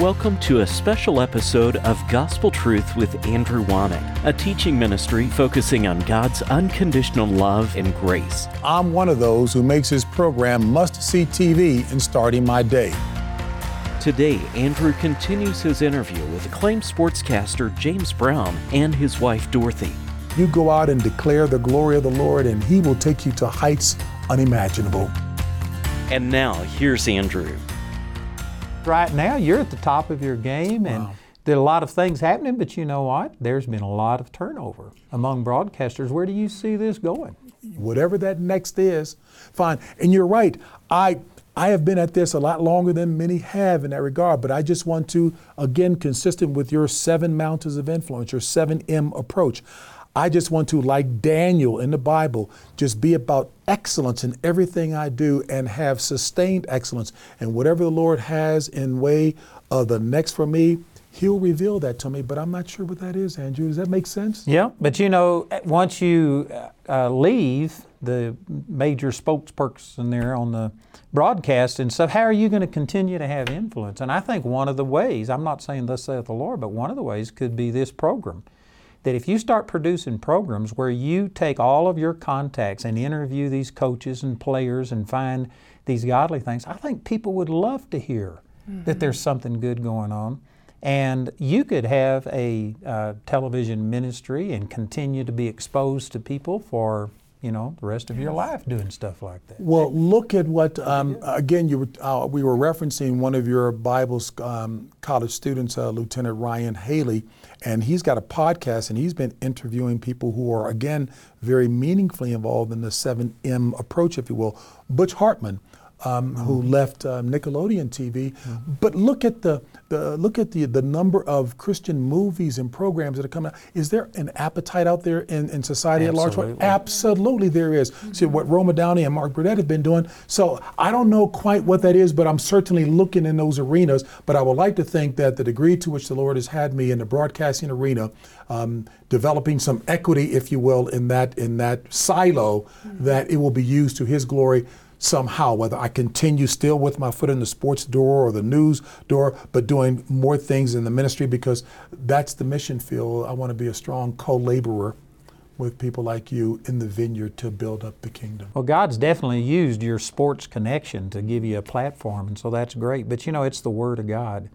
Welcome to a special episode of Gospel Truth with Andrew Wanek, a teaching ministry focusing on God's unconditional love and grace. I'm one of those who makes his program must-see TV in starting my day. Today, Andrew continues his interview with acclaimed sportscaster James Brown and his wife Dorothy. You go out and declare the glory of the Lord, and He will take you to heights unimaginable. And now, here's Andrew. Right now, you're at the top of your game, and There are a lot of things happening, but you know what? There's been a lot of turnover among broadcasters. Where do you see this going? Whatever that next is, fine. And you're right. I have been at this a lot longer than many have in that regard, but I just want to, again, consistent with your seven mountains of influence, your 7M approach, I just want to, like Daniel in the Bible, just be about excellence in everything I do and have sustained excellence. And whatever the Lord has in way of the next for me, He'll reveal that to me. But I'm not sure what that is, Andrew. Does that make sense? Yeah, but you know, once you leave the major spokesperson there on the broadcast and stuff, how are you going to continue to have influence? And I think one of the ways, I'm not saying thus saith the Lord, but one of the ways could be this program. That if you start producing programs where you take all of your contacts and interview these coaches and players and find these godly things, I think people would love to hear that there's something good going on. And you could have a television ministry and continue to be exposed to people for, you know, the rest of your life doing stuff like that. Well, look at what, again, we were referencing one of your Bible college students, Lieutenant Ryan Haley, and he's got a podcast and he's been interviewing people who are, again, very meaningfully involved in the 7M approach, if you will. Butch Hartman, who left Nickelodeon TV, but look at the number of Christian movies and programs that are coming out. Is there an appetite out there in society at large? Absolutely there is. See what Roma Downey and Mark Burnett have been doing. So I don't know quite what that is, but I'm certainly looking in those arenas. But I would like to think that the degree to which the Lord has had me in the broadcasting arena, developing some equity, if you will, in that silo, that it will be used to His glory somehow, whether I continue still with my foot in the sports door or the news door, but doing more things in the ministry, because that's the mission field. I want to be a strong co-laborer with people like you in the vineyard to build up the kingdom. Well, God's definitely used your sports connection to give you a platform, and so that's great. But you know, it's the Word of God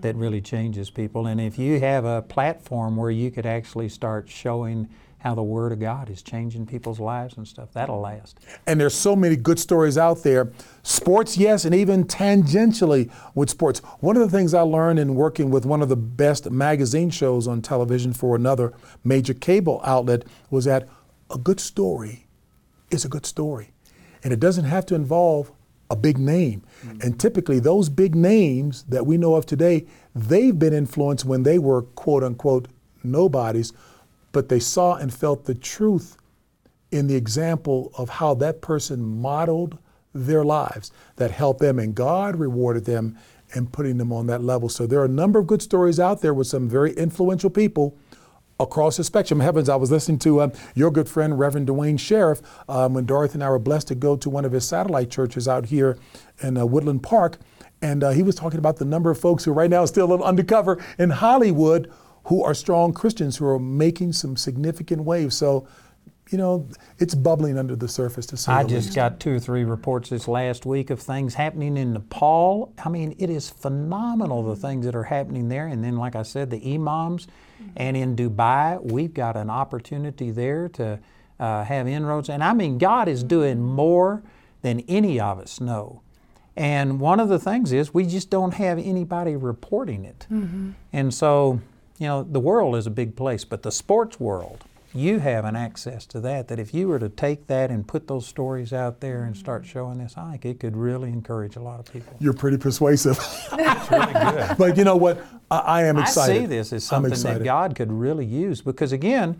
that really changes people. And if you have a platform where you could actually start showing how the Word of God is changing people's lives and stuff, that'll last. And there's so many good stories out there. Sports, yes, and even tangentially with sports. One of the things I learned in working with one of the best magazine shows on television for another major cable outlet was that a good story is a good story. And it doesn't have to involve a big name. And typically those big names that we know of today, they've been influenced when they were quote unquote nobodies, but they saw and felt the truth in the example of how that person modeled their lives that helped them, and God rewarded them in putting them on that level. So there are a number of good stories out there with some very influential people across the spectrum. Heavens, I was listening to your good friend, Reverend Dwayne Sheriff, when Dorothy and I were blessed to go to one of his satellite churches out here in Woodland Park. And he was talking about the number of folks who right now are still a little undercover in Hollywood who are strong Christians who are making some significant waves. So, you know, it's bubbling under the surface to say the least. I just got 2 or 3 reports this last week of things happening in Nepal. I mean, it is phenomenal, the things that are happening there. And then, like I said, the imams. And in Dubai, we've got an opportunity there to have inroads. And I mean, God is doing more than any of us know. And one of the things is we just don't have anybody reporting it. And so, you know, the world is a big place, but the sports world, you have an access to that, that if you were to take that and put those stories out there and start showing this, I think it could really encourage a lot of people. You're pretty persuasive. It's really good. But you know what? I am excited. I see this as something that God could really use, because again,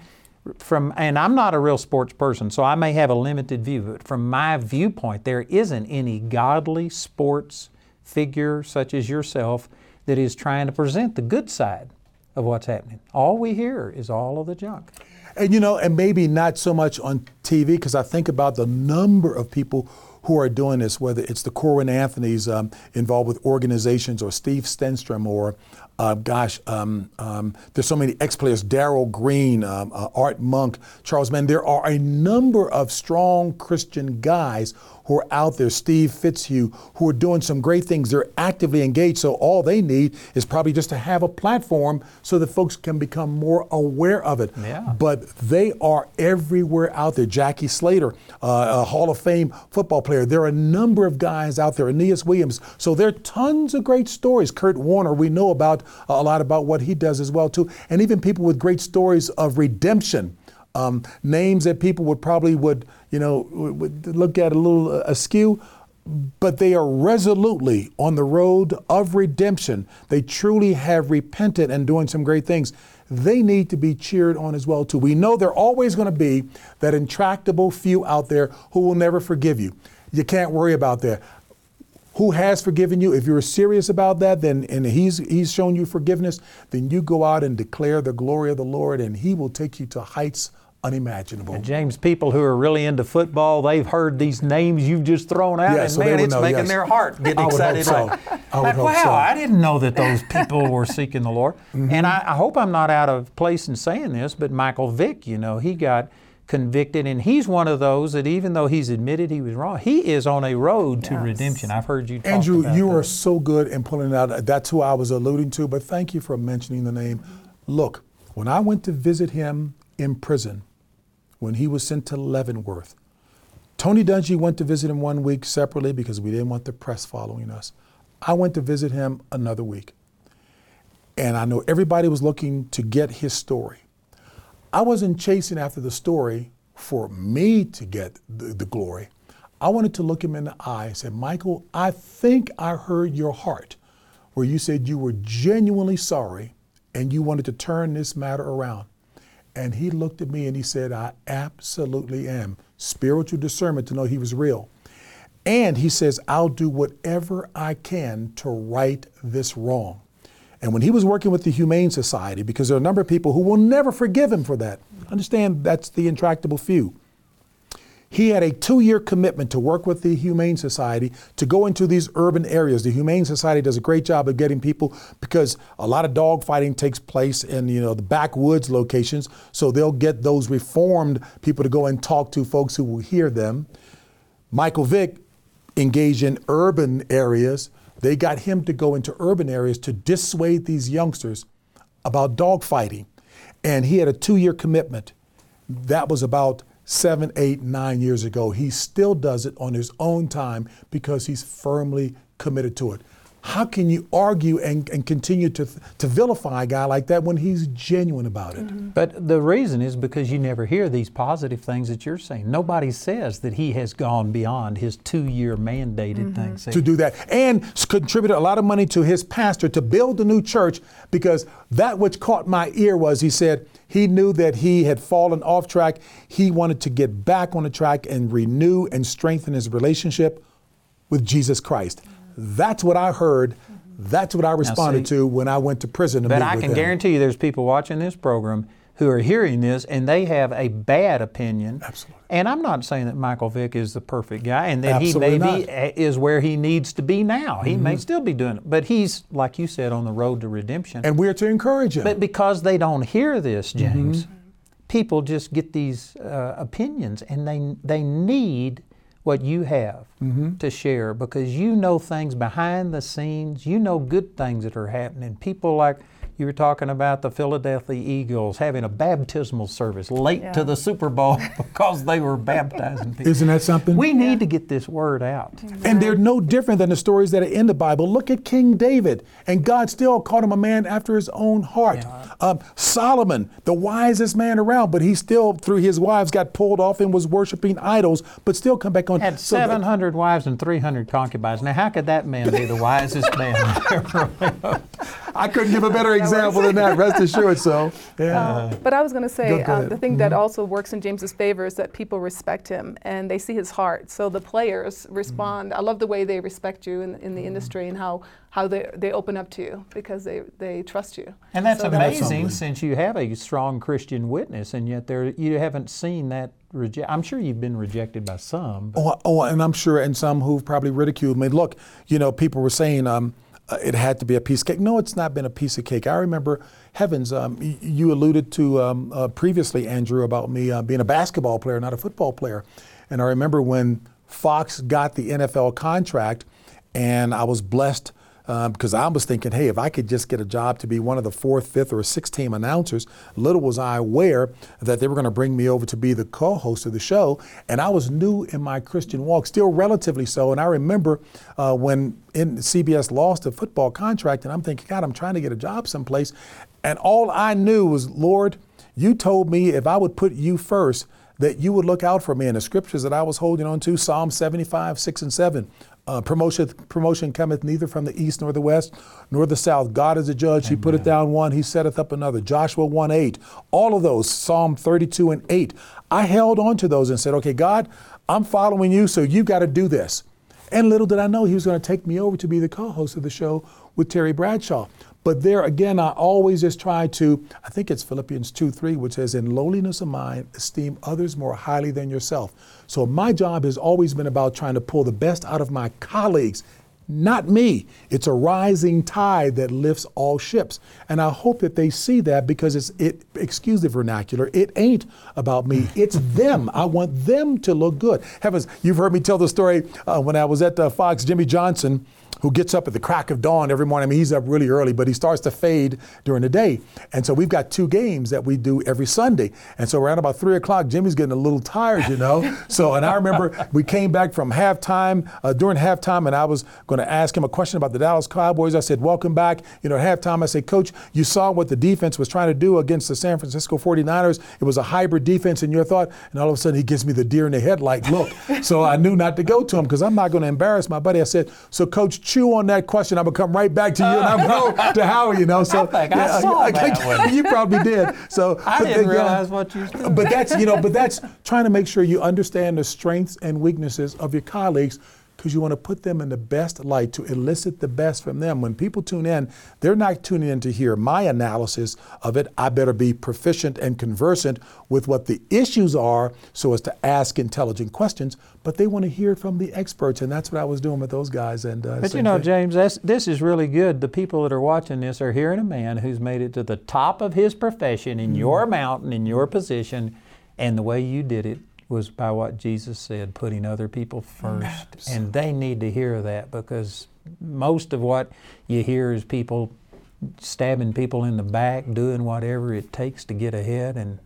and I'm not a real sports person, so I may have a limited view, but from my viewpoint, there isn't any godly sports figure such as yourself that is trying to present the good side of what's happening. All we hear is all of the junk. And you know, and maybe not so much on TV, because I think about the number of people who are doing this, whether it's the Corwin Anthony's involved with organizations, or Steve Stenstrom, or there's so many ex-players, Darryl Green, Art Monk, Charles Mann. There are a number of strong Christian guys who are out there, Steve Fitzhugh, who are doing some great things. They're actively engaged, so all they need is probably just to have a platform so that folks can become more aware of it. Yeah. But they are everywhere out there. Jackie Slater, a Hall of Fame football player. There are a number of guys out there, Aeneas Williams. So there are tons of great stories. Kurt Warner, we know about a lot about what he does as well too. And even people with great stories of redemption. Names that people would probably would look at a little askew, but they are resolutely on the road of redemption. They truly have repented and doing some great things. They need to be cheered on as well too. We know there are always going to be that intractable few out there who will never forgive you. You can't worry about that. Who has forgiven you? If you're serious about that, then and he's shown you forgiveness, then you go out and declare the glory of the Lord, and he will take you to heights unimaginable. And James, people who are really into football, they've heard these names you've just thrown out, and so man, it's making their heart get excited. I didn't know that those people were seeking the Lord. Mm-hmm. And I hope I'm not out of place in saying this, but Michael Vick, he got convicted, and he's one of those that even though he's admitted he was wrong, he is on a road to redemption. I've heard you talk Andrew, about you that. Are so good in pulling it out. That's who I was alluding to, but thank you for mentioning the name. Look, when I went to visit him in prison, when he was sent to Leavenworth, Tony Dungy went to visit him one week separately because we didn't want the press following us. I went to visit him another week. And I know everybody was looking to get his story. I wasn't chasing after the story for me to get the glory. I wanted to look him in the eye and say, Michael, I think I heard your heart where you said you were genuinely sorry and you wanted to turn this matter around. And he looked at me and he said, I absolutely am. Spiritual discernment to know he was real. And he says, I'll do whatever I can to right this wrong. And when he was working with the Humane Society, because there are a number of people who will never forgive him for that. Understand, that's the intractable few. He had a 2-year commitment to work with the Humane Society to go into these urban areas. The Humane Society does a great job of getting people because a lot of dog fighting takes place in the backwoods locations. So they'll get those reformed people to go and talk to folks who will hear them. Michael Vick engaged in urban areas. They got him to go into urban areas to dissuade these youngsters about dog fighting. And he had a 2-year commitment. That was about 7, 8, 9 years ago. He still does it on his own time because he's firmly committed to it. How can you argue and continue to vilify a guy like that when he's genuine about it? Mm-hmm. But the reason is because you never hear these positive things that you're saying. Nobody says that he has gone beyond his 2-year mandated mm-hmm. thing. To do that and contributed a lot of money to his pastor to build a new church, because that which caught my ear was he said he knew that he had fallen off track. He wanted to get back on the track and renew and strengthen his relationship with Jesus Christ. That's what I heard. That's what I responded to when I went to prison to meet with them. But I can guarantee you there's people watching this program who are hearing this and they have a bad opinion. Absolutely. And I'm not saying that Michael Vick is the perfect guy and that he maybe is where he needs to be now. He mm-hmm. may still be doing it, but he's, like you said, on the road to redemption. And we're to encourage him. But because they don't hear this, James, mm-hmm. people just get these opinions, and they need what you have mm-hmm. to share, because you know things behind the scenes, you know good things that are happening. People like you were talking about the Philadelphia Eagles having a baptismal service late to the Super Bowl because they were baptizing people. Isn't that something? We need to get this word out. And they're no different than the stories that are in the Bible. Look at King David, and God still called him a man after his own heart. Yeah. Solomon, the wisest man around, but he still, through his wives, got pulled off and was worshiping idols, but still come back on. Had 700 wives and 300 concubines. Now, how could that man be the wisest man ever? I couldn't give a better example than that, rest assured. So, yeah. But I was going to say, the thing that also works in James's favor is that people respect him and they see his heart. So the players respond. I love the way they respect you in the industry and how they open up to you because they trust you. And that's amazing, since you have a strong Christian witness, and yet you haven't seen that. I'm sure you've been rejected by some. And I'm sure, and some who've probably ridiculed me. Look, people were saying it had to be a piece of cake. No, it's not been a piece of cake. I remember, heavens, you alluded to previously, Andrew, about me being a basketball player, not a football player. And I remember when Fox got the NFL contract, and I was blessed because I was thinking, hey, if I could just get a job to be one of the 4th, 5th, or 6th team announcers, little was I aware that they were going to bring me over to be the co-host of the show. And I was new in my Christian walk, still relatively so. And I remember when CBS lost the football contract, and I'm thinking, God, I'm trying to get a job someplace. And all I knew was, Lord, you told me if I would put you first, that you would look out for me. And the scriptures that I was holding on to, Psalm 75, 6 and 7. Promotion cometh neither from the east nor the west nor the south. God is a judge. Amen. He putteth down one, he setteth up another. Joshua 1:8. All of those, Psalm 32 and 8. I held on to those and said, okay, God, I'm following you, so you got to do this. And little did I know he was going to take me over to be the co-host of the show with Terry Bradshaw. But there again, I always just try to, I think it's Philippians 2:3, which says, in lowliness of mind, esteem others more highly than yourself. So my job has always been about trying to pull the best out of my colleagues, not me. It's a rising tide that lifts all ships. And I hope that they see that, because excuse the vernacular, it ain't about me, it's them. I want them to look good. Heavens, you've heard me tell the story when I was at Fox, Jimmy Johnson, who gets up at the crack of dawn every morning. I mean, he's up really early, but he starts to fade during the day. And so we've got 2 games that we do every Sunday. And so around about 3 o'clock, Jimmy's getting a little tired, So, and I remember we came back from halftime, during halftime, and I was gonna ask him a question about the Dallas Cowboys. I said, welcome back. At halftime, I said, Coach, you saw what the defense was trying to do against the San Francisco 49ers. It was a hybrid defense in your thought. And all of a sudden he gives me the deer in the headlight look. So I knew not to go to him, because I'm not gonna embarrass my buddy. I said, so Coach, chew on that question. I'm gonna come right back to you, and I'm going to Howie, So I saw that one. You probably did. So I didn't realize what you said. But that's trying to make sure you understand the strengths and weaknesses of your colleagues, because you want to put them in the best light to elicit the best from them. When people tune in, they're not tuning in to hear my analysis of it. I better be proficient and conversant with what the issues are so as to ask intelligent questions, but they want to hear from the experts, and that's what I was doing with those guys. And but James, this is really good. The people that are watching this are hearing a man who's made it to the top of his profession in your mountain, in your position, and the way you did it was by what Jesus said, putting other people first. Absolutely. And they need to hear that, because most of what you hear is people stabbing people in the back, doing whatever it takes to get ahead. And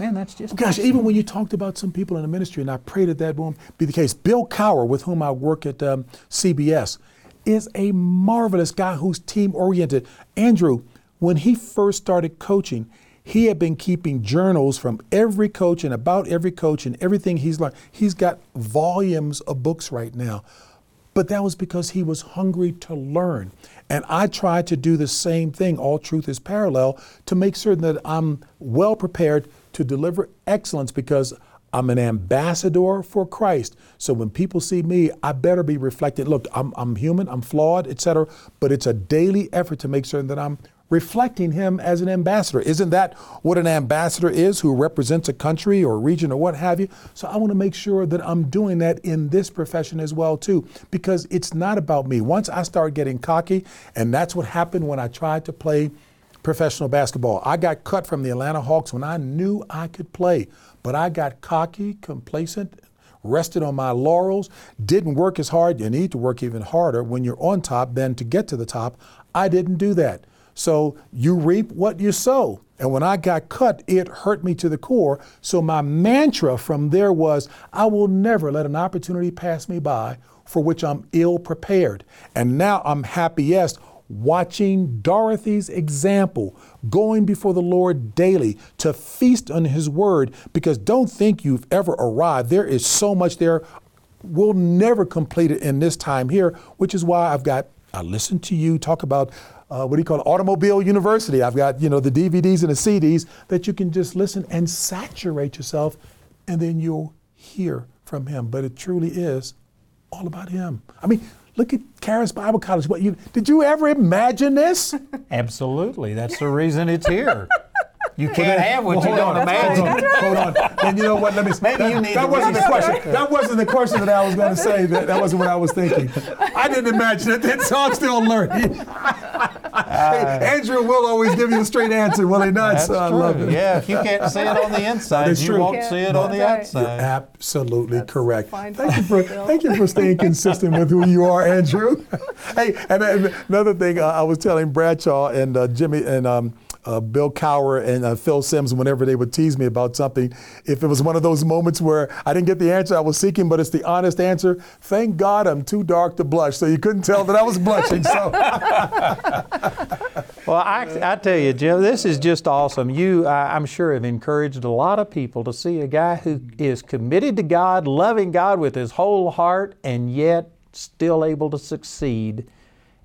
man, that's just... Gosh, even when you talked about some people in the ministry, and I prayed that won't be the case. Bill Cowher, with whom I work at CBS, is a marvelous guy who's team-oriented. Andrew, when he first started coaching, he had been keeping journals from every coach and about every coach and everything he's learned. He's got volumes of books right now. But that was because he was hungry to learn. And I try to do the same thing, all truth is parallel, to make certain that I'm well prepared to deliver excellence, because I'm an ambassador for Christ. So when people see me, I better be reflected. Look, I'm human, I'm flawed, etc. But it's a daily effort to make certain that I'm reflecting him as an ambassador. Isn't that what an ambassador is, who represents a country or a region or what have you? So I want to make sure that I'm doing that in this profession as well too, because it's not about me. Once I start getting cocky, and that's what happened when I tried to play professional basketball. I got cut from the Atlanta Hawks when I knew I could play, but I got cocky, complacent, rested on my laurels, didn't work as hard. You need to work even harder when you're on top than to get to the top. I didn't do that. So you reap what you sow. And when I got cut, it hurt me to the core. So my mantra from there was, I will never let an opportunity pass me by for which I'm ill prepared. And now I'm happiest watching Dorothy's example, going before the Lord daily to feast on his word, because don't think you've ever arrived. There is so much there. We'll never complete it in this time here, which is why I listen to you talk about what do you call it, Automobile University. I've got, you know, the DVDs and the CDs that you can just listen and saturate yourself, and then you'll hear from him. But it truly is all about him. I mean, look at Karis Bible College. What, you did you ever imagine this? Absolutely. That's the reason it's here. You can't have what you don't imagine. Hold on. And you know what? Let me. That wasn't the question. That wasn't the question that I was going to say. That wasn't what I was thinking. I didn't imagine it. That song's still learning. Andrew will always give you a straight answer, will he not? That's so I true. Love it. Yeah, if you can't see it on the inside, that's you true. Won't see it on the outside. You're absolutely that's correct. Thank you for staying consistent with who you are, Andrew. Hey, and another thing, I was telling Bradshaw and Jimmy and Bill Cowher and Phil Sims, whenever they would tease me about something, if it was one of those moments where I didn't get the answer I was seeking, but it's the honest answer, thank God I'm too dark to blush. So you couldn't tell that I was blushing. So. Well, I tell you, Jim, this is just awesome. You, I'm sure, have encouraged a lot of people to see a guy who is committed to God, loving God with his whole heart, and yet still able to succeed.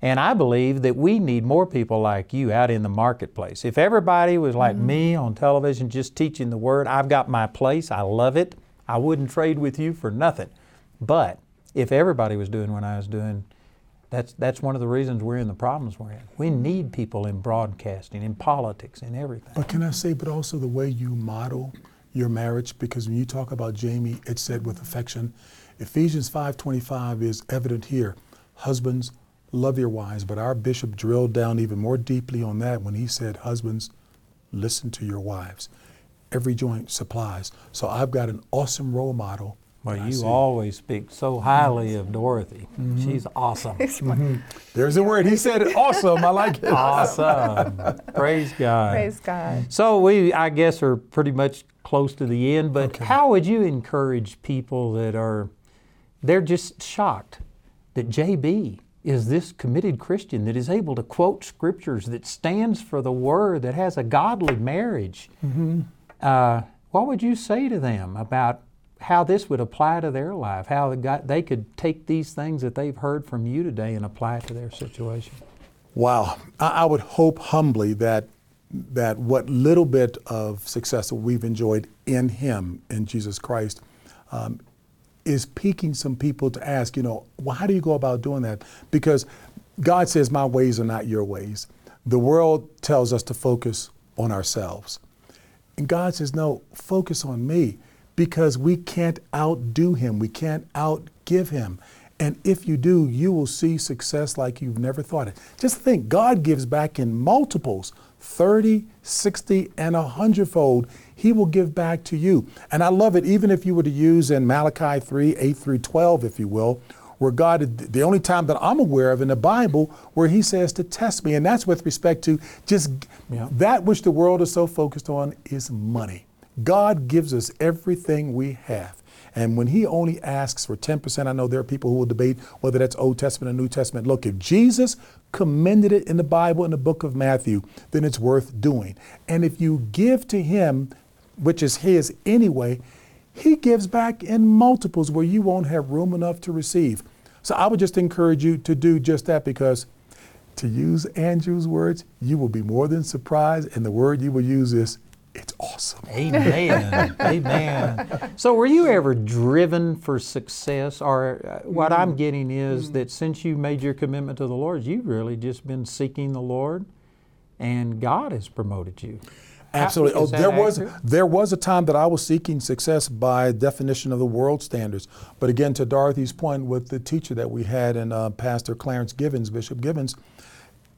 And I believe that we need more people like you out in the marketplace. If everybody was like me on television just teaching the Word, I've got my place, I love it, I wouldn't trade with you for nothing. But if everybody was doing what I was doing, that's one of the reasons we're in the problems we're in. We need people in broadcasting, in politics, in everything. But can I say, but also the way you model your marriage, because when you talk about Jamie, it's said with affection. Ephesians 5:25 is evident here. Husbands, love your wives, but our bishop drilled down even more deeply on that when he said, husbands, listen to your wives. Every joint supplies. So I've got an awesome role model. Well, you always speak so highly of Dorothy. Mm-hmm. She's awesome. Mm-hmm. There's a word. He said it. Awesome. I like it. Awesome. Praise God. Praise God. So we, I guess, are pretty much close to the end, but how would you encourage people that are, they're just shocked that JB is this committed Christian that is able to quote scriptures, that stands for the Word, that has a godly marriage. Mm-hmm. What would you say to them about how this would apply to their life, how they could take these things that they've heard from you today and apply it to their situation? Wow. I would hope humbly that what little bit of success that we've enjoyed in Him, in Jesus Christ, is piquing some people to ask, you know, well, how do you go about doing that? Because God says, my ways are not your ways. The world tells us to focus on ourselves. And God says, no, focus on me, because we can't outdo Him. We can't outgive Him. And if you do, you will see success like you've never thought it. Just think, God gives back in multiples, 30, 60, and 100-fold. He will give back to you. And I love it, even if you were to use in Malachi 3, 8 through 12, if you will, where God, the only time that I'm aware of in the Bible, where He says to test me. And that's with respect to just that which the world is so focused on is money. God gives us everything we have. And when He only asks for 10%, I know there are people who will debate whether that's Old Testament or New Testament. Look, if Jesus commended it in the Bible, in the book of Matthew, then it's worth doing. And if you give to Him, which is His anyway, He gives back in multiples where you won't have room enough to receive. So I would just encourage you to do just that, because to use Andrew's words, you will be more than surprised, and the word you will use is, it's awesome. Amen. Amen. So were you ever driven for success? Or what I'm getting is that since you made your commitment to the Lord, you've really just been seeking the Lord, and God has promoted you. Absolutely. There was a time that I was seeking success by definition of the world standards. But again, to Dorothy's point with the teacher that we had and Pastor Clarence Givens, Bishop Givens,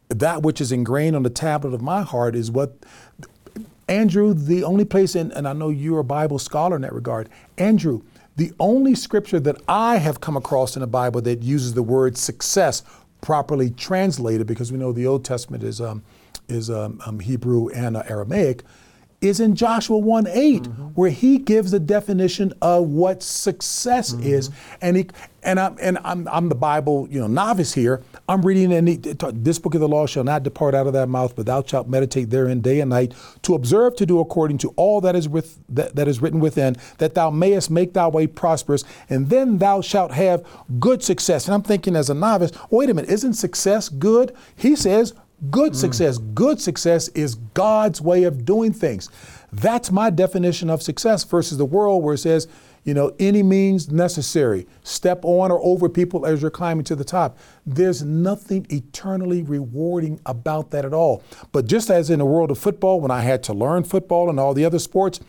that which is ingrained on the tablet of my heart is what Andrew, the only place, and I know you're a Bible scholar in that regard, Andrew, the only scripture that I have come across in the Bible that uses the word success properly translated, because we know the Old Testament is Hebrew and Aramaic, is in Joshua 1:8, where he gives the definition of what success is. And I'm the Bible, you know, novice here. I'm reading, this book of the law shall not depart out of thy mouth, but thou shalt meditate therein day and night, to observe to do according to all that is with that is written within, that thou mayest make thy way prosperous, and then thou shalt have good success. And I'm thinking as a novice, wait a minute, isn't success good? He says, Good success. Good success is God's way of doing things. That's my definition of success versus the world where it says, you know, any means necessary. Step on or over people as you're climbing to the top. There's nothing eternally rewarding about that at all. But just as in the world of football, when I had to learn football and all the other sports,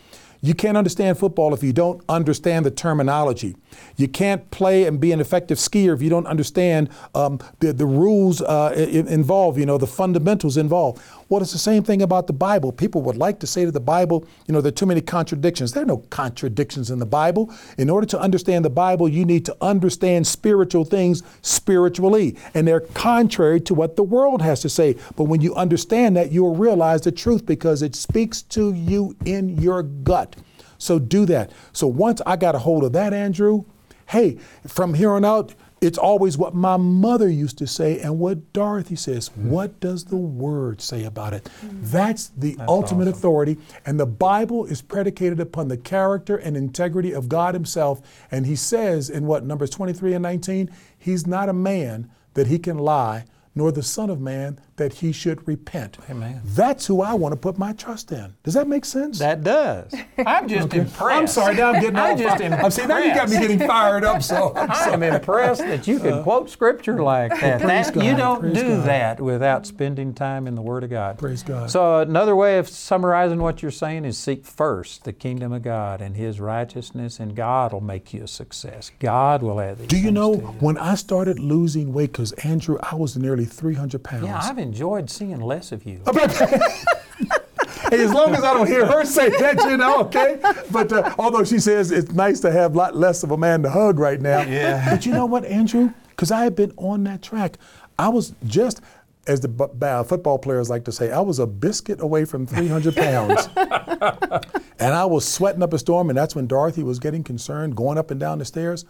you can't understand football if you don't understand the terminology. You can't play and be an effective skier if you don't understand the rules involved, you know, the fundamentals involved. Well, it's the same thing about the Bible. People would like to say to the Bible, you know, there are too many contradictions. There are no contradictions in the Bible. In order to understand the Bible, you need to understand spiritual things spiritually, and they're contrary to what the world has to say. But when you understand that, you'll realize the truth because it speaks to you in your gut. So do that. So once I got a hold of that, Andrew, hey, from here on out, it's always what my mother used to say and what Dorothy says. What does the Word say about it? That's ultimate awesome. Authority. And the Bible is predicated upon the character and integrity of God himself. And he says in what, Numbers 23 and 19, he's not a man that he can lie, nor the Son of Man that he should repent. Amen. That's who I want to put my trust in. Does that make sense? That does. I'm just impressed. I'm sorry, now I'm getting all impressed. See, now you got me getting fired up, so I'm impressed that you can quote scripture like that. You don't do that without spending time in the Word of God. Praise God. So another way of summarizing what you're saying is seek first the kingdom of God and his righteousness, and God will make you a success. God will add these things to you. Do you know, when I started losing weight, because Andrew, I was nearly 300 pounds. Yeah, I've enjoyed seeing less of you. Hey, as long as I don't hear her say that, you know, okay? But although she says it's nice to have a lot less of a man to hug right now. Yeah. But you know what, Andrew? Because I had been on that track. I was just, as the football players like to say, I was a biscuit away from 300 pounds. And I was sweating up a storm, and that's when Dorothy was getting concerned, going up and down the stairs.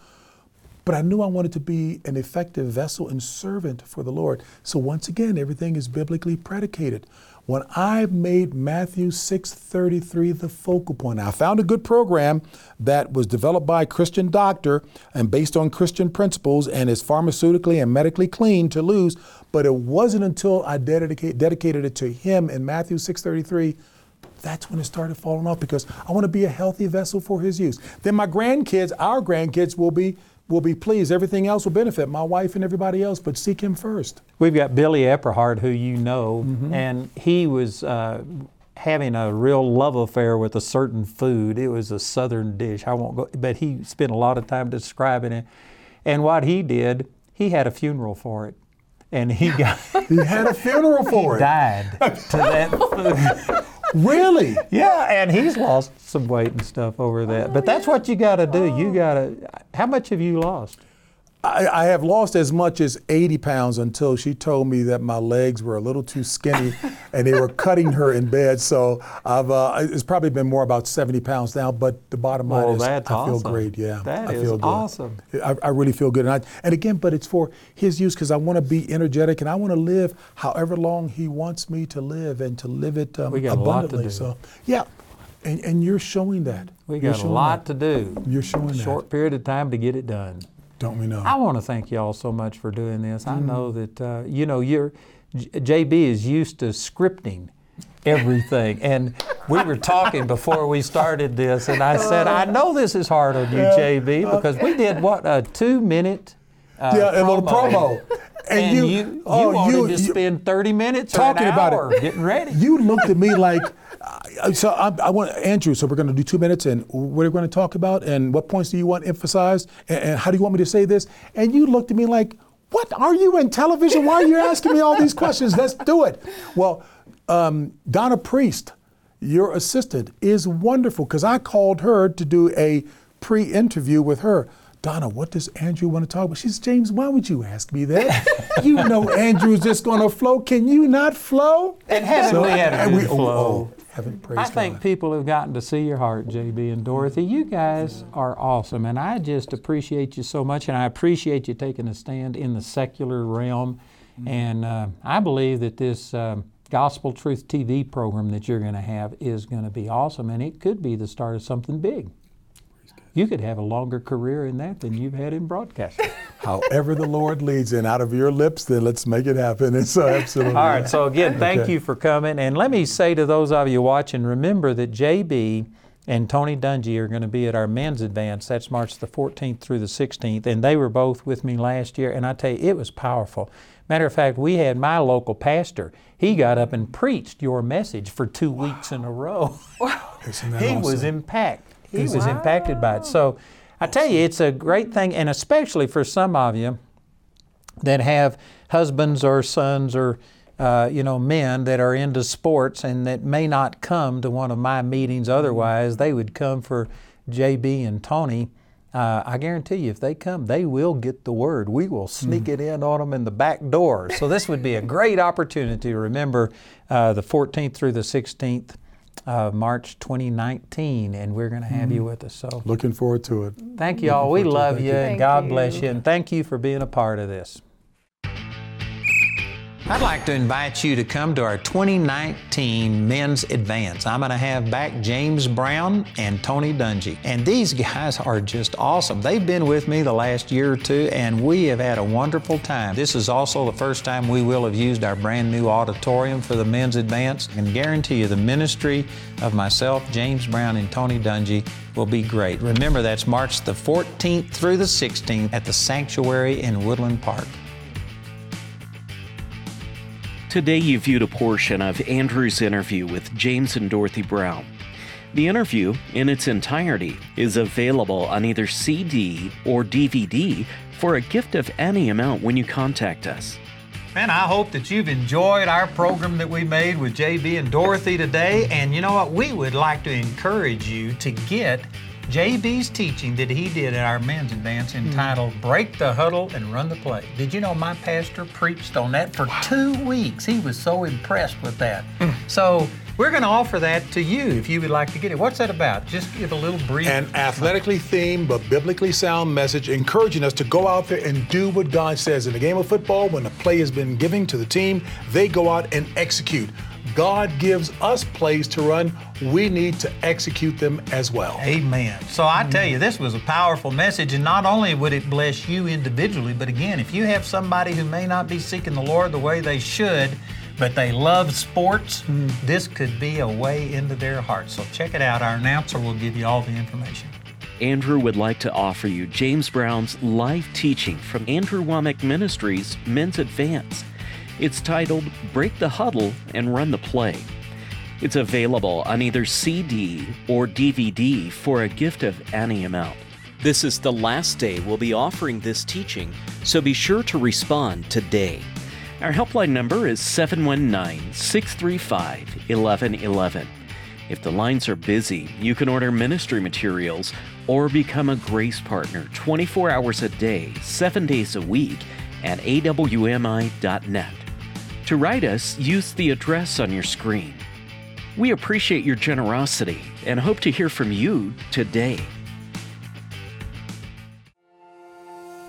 But I knew I wanted to be an effective vessel and servant for the Lord. So once again, everything is biblically predicated. When I made Matthew 6:33 the focal point, I found a good program that was developed by a Christian doctor and based on Christian principles and is pharmaceutically and medically clean to lose, but it wasn't until I dedicated it to him in Matthew 6:33 that's when it started falling off, because I want to be a healthy vessel for his use. Then my grandkids, our grandkids will be pleased. Everything else will benefit my wife and everybody else, but seek him first. We've got Billy Epperhard, who you know, and he was having a real love affair with a certain food. It was a southern dish. I won't go, but he spent a lot of time describing it. And what he did, he had a funeral for it. And he got... he had a funeral for it. He died to that food. Really? Yeah, and he's lost some weight and stuff over that. But that's what you got to do. You got to... How much have you lost? I have lost as much as 80 pounds until she told me that my legs were a little too skinny and they were cutting her in bed. So I've it's probably been more about 70 pounds now, but the bottom line is I feel great. Yeah, that is awesome. I really feel good. And again, but it's for his use because I want to be energetic and I want to live however long he wants me to live and to live it abundantly. We got a lot to do. So, yeah. And you're showing that. We got a lot to do. You're showing that. Short period of time to get it done. Don't we know? I want to thank y'all so much for doing this. I know that, you know, JB is used to scripting everything. And we were talking before we started this, and I said, I know this is hard on you, JB, because we did, what, a 2-minute promo. A little promo. And you wanted to spend 30 minutes talking about it, getting ready. You looked at me like, I want Andrew. So we're going to do 2 minutes, and what are we going to talk about, and what points do you want emphasized, and how do you want me to say this? And you looked at me like, what are you in television? Why are you asking me all these questions? Let's do it. Well, Donna Priest, your assistant, is wonderful because I called her to do a pre-interview with her. Donna, what does Andrew want to talk about? She says, James, why would you ask me that? You know Andrew's just going to flow. Can you not flow? And haven't we had a good flow? I think people have gotten to see your heart, JB and Dorothy. You guys are awesome, and I just appreciate you so much, and I appreciate you taking a stand in the secular realm. And I believe that this Gospel Truth TV program that you're going to have is going to be awesome, and it could be the start of something big. you could have a longer career in that than you've had in broadcasting. However the Lord leads, and out of your lips, then let's make it happen. And so absolutely. All right, so again, thank you for coming. And let me say to those of you watching, remember that JB and Tony Dungy are going to be at our men's advance. That's March the 14th through the 16th. And they were both with me last year. And I tell you, it was powerful. Matter of fact, we had my local pastor. He got up and preached your message for 2 weeks in a row. Wow. He was impacted. He was impacted by it. So I tell you, it's a great thing. And especially for some of you that have husbands or sons or men that are into sports and that may not come to one of my meetings otherwise, they would come for JB and Tony. I guarantee you, if they come, they will get the word. We will sneak it in on them in the back door. So this would be a great opportunity. Remember, the 14th through the 16th of March 2019, and we're going to have you with us. So looking forward to it. Thank you all. We love you, and God bless you, and thank you for being a part of this. I'd like to invite you to come to our 2019 Men's Advance. I'm going to have back James Brown and Tony Dungy. And these guys are just awesome. They've been with me the last year or two, and we have had a wonderful time. This is also the first time we will have used our brand new auditorium for the Men's Advance. I can guarantee you the ministry of myself, James Brown, and Tony Dungy will be great. Remember, that's March the 14th through the 16th at the Sanctuary in Woodland Park. Today you viewed a portion of Andrew's interview with James and Dorothy Brown. The interview, in its entirety, is available on either CD or DVD for a gift of any amount when you contact us. Man, I hope that you've enjoyed our program that we made with JB and Dorothy today. And you know what? We would like to encourage you to get JB's teaching that he did at our men's advance entitled Break the Huddle and Run the Play. Did you know my pastor preached on that for 2 weeks? He was so impressed with that. So we're going to offer that to you if you would like to get it. What's that about? Just give a little brief. An athletically themed but biblically sound message encouraging us to go out there and do what God says. In the game of football, when the play has been given to the team, they go out and execute. God gives us plays to run. We need to execute them as well. Amen. So I tell you, this was a powerful message, and not only would it bless you individually, but again, if you have somebody who may not be seeking the Lord the way they should, but they love sports, this could be a way into their heart. So check it out. Our announcer will give you all the information. Andrew would like to offer you James Brown's live teaching from Andrew Wanek Ministries' Men's Advance. It's titled Break the Huddle and Run the Play. It's available on either CD or DVD for a gift of any amount. This is the last day we'll be offering this teaching, so be sure to respond today. Our helpline number is 719-635-1111. If the lines are busy, you can order ministry materials or become a Grace Partner 24 hours a day, 7 days a week at awmi.net. To write us, use the address on your screen. We appreciate your generosity and hope to hear from you today.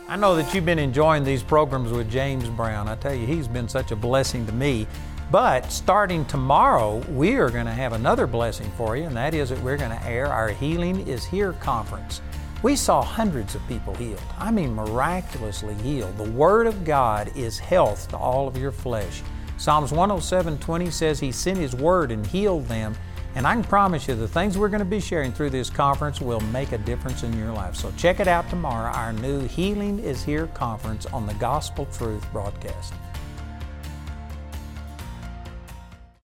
I know that you've been enjoying these programs with James Brown. I tell you, he's been such a blessing to me. But starting tomorrow, we are going to have another blessing for you, and that is that we're going to air our Healing Is Here conference. We saw hundreds of people healed. I mean, miraculously healed. The Word of God is health to all of your flesh. Psalms 107:20 says He sent His Word and healed them. And I can promise you the things we're going to be sharing through this conference will make a difference in your life. So check it out tomorrow, our new Healing Is Here conference on the Gospel Truth broadcast.